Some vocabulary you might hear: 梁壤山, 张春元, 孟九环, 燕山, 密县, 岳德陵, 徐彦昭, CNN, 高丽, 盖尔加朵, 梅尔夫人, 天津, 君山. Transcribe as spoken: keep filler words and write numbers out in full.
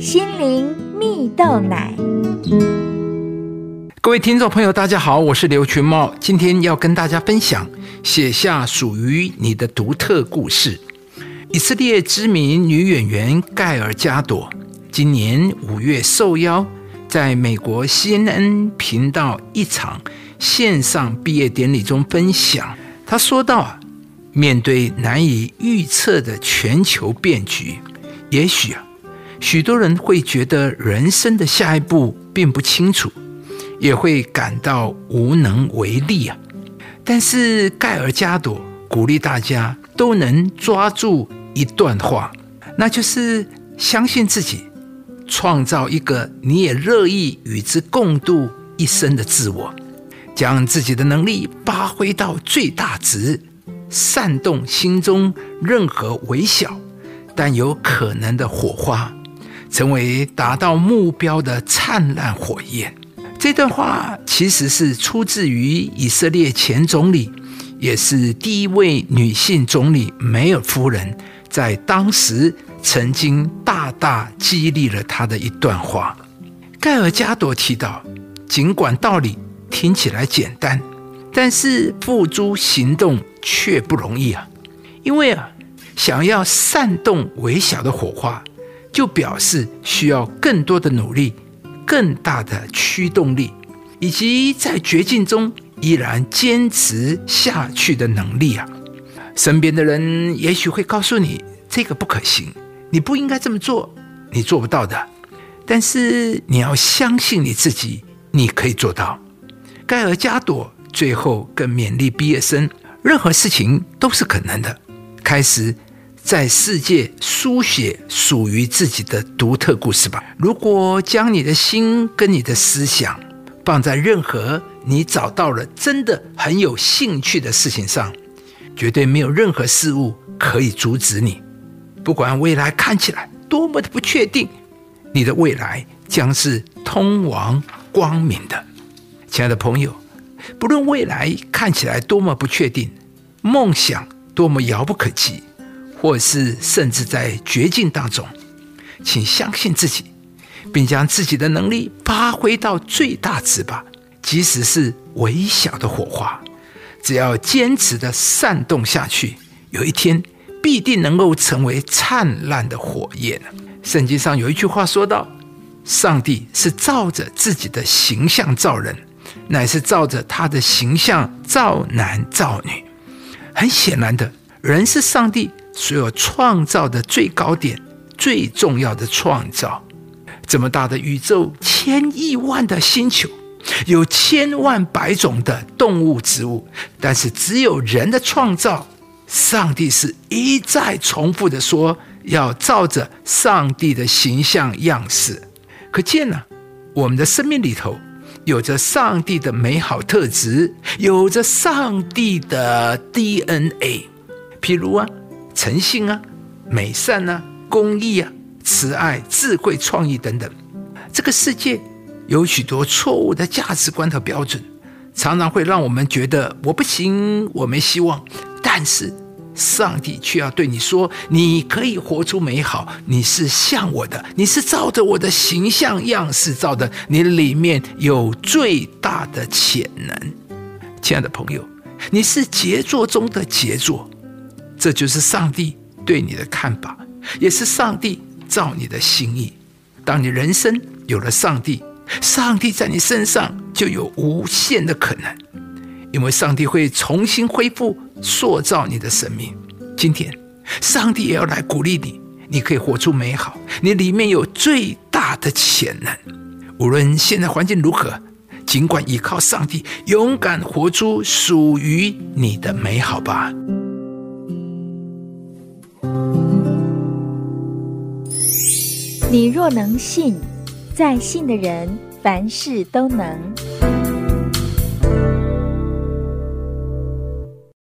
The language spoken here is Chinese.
心灵蜜豆奶。各位听众朋友大家好，我是刘群茂，今天要跟大家分享写下属于你的独特故事。以色列知名女演员盖尔加朵今年五月受邀在美国 C N N 频道一场线上毕业典礼中分享，她说到，面对难以预测的全球变局，也许啊许多人会觉得人生的下一步并不清楚，也会感到无能为力啊。但是盖尔加朵鼓励大家都能抓住一段话，那就是相信自己，创造一个你也乐意与之共度一生的自我，将自己的能力发挥到最大值，煽动心中任何微小但有可能的火花，成为达到目标的灿烂火焰。这段话其实是出自于以色列前总理，也是第一位女性总理梅尔夫人在当时曾经大大激励了她的一段话。盖尔加朵提到，尽管道理听起来简单，但是付诸行动却不容易啊。因为啊，想要煽动微小的火花，就表示需要更多的努力，更大的驱动力，以及在绝境中依然坚持下去的能力啊。身边的人也许会告诉你，这个不可行，你不应该这么做，你做不到的。但是你要相信你自己，你可以做到。盖尔加朵最后更勉励毕业生，任何事情都是可能的，开始在世界书写属于自己的独特故事吧。如果将你的心跟你的思想放在任何你找到了真的很有兴趣的事情上，绝对没有任何事物可以阻止你。不管未来看起来多么的不确定，你的未来将是通往光明的。亲爱的朋友，不论未来看起来多么不确定，梦想多么遥不可及，或是甚至在绝境当中，请相信自己，并将自己的能力发挥到最大值吧。即使是微小的火花，只要坚持的煽动下去，有一天必定能够成为灿烂的火焰。圣经上有一句话说到，上帝是照着自己的形象造人，乃是照着他的形象造男造女。很显然的，人是上帝所有创造的最高点，最重要的创造。这么大的宇宙，千亿万的星球，有千万百种的动物植物，但是只有人的创造，上帝是一再重复的说要照着上帝的形象样式。可见呢、啊，我们的生命里头有着上帝的美好特质，有着上帝的 D N A， 譬如啊，诚信啊，美善啊，公义啊，慈爱、智慧、创意等等。这个世界有许多错误的价值观和标准，常常会让我们觉得我不行，我没希望。但是上帝却要对你说，你可以活出美好，你是像我的，你是照着我的形象样式造的，你里面有最大的潜能。亲爱的朋友，你是杰作中的杰作，这就是上帝对你的看法，也是上帝照你的心意。当你人生有了上帝，上帝在你身上就有无限的可能，因为上帝会重新恢复塑造你的生命。今天上帝也要来鼓励你，你可以活出美好，你里面有最大的潜能。无论现在环境如何，尽管依靠上帝，勇敢活出属于你的美好吧。你若能信，在信的人凡事都能。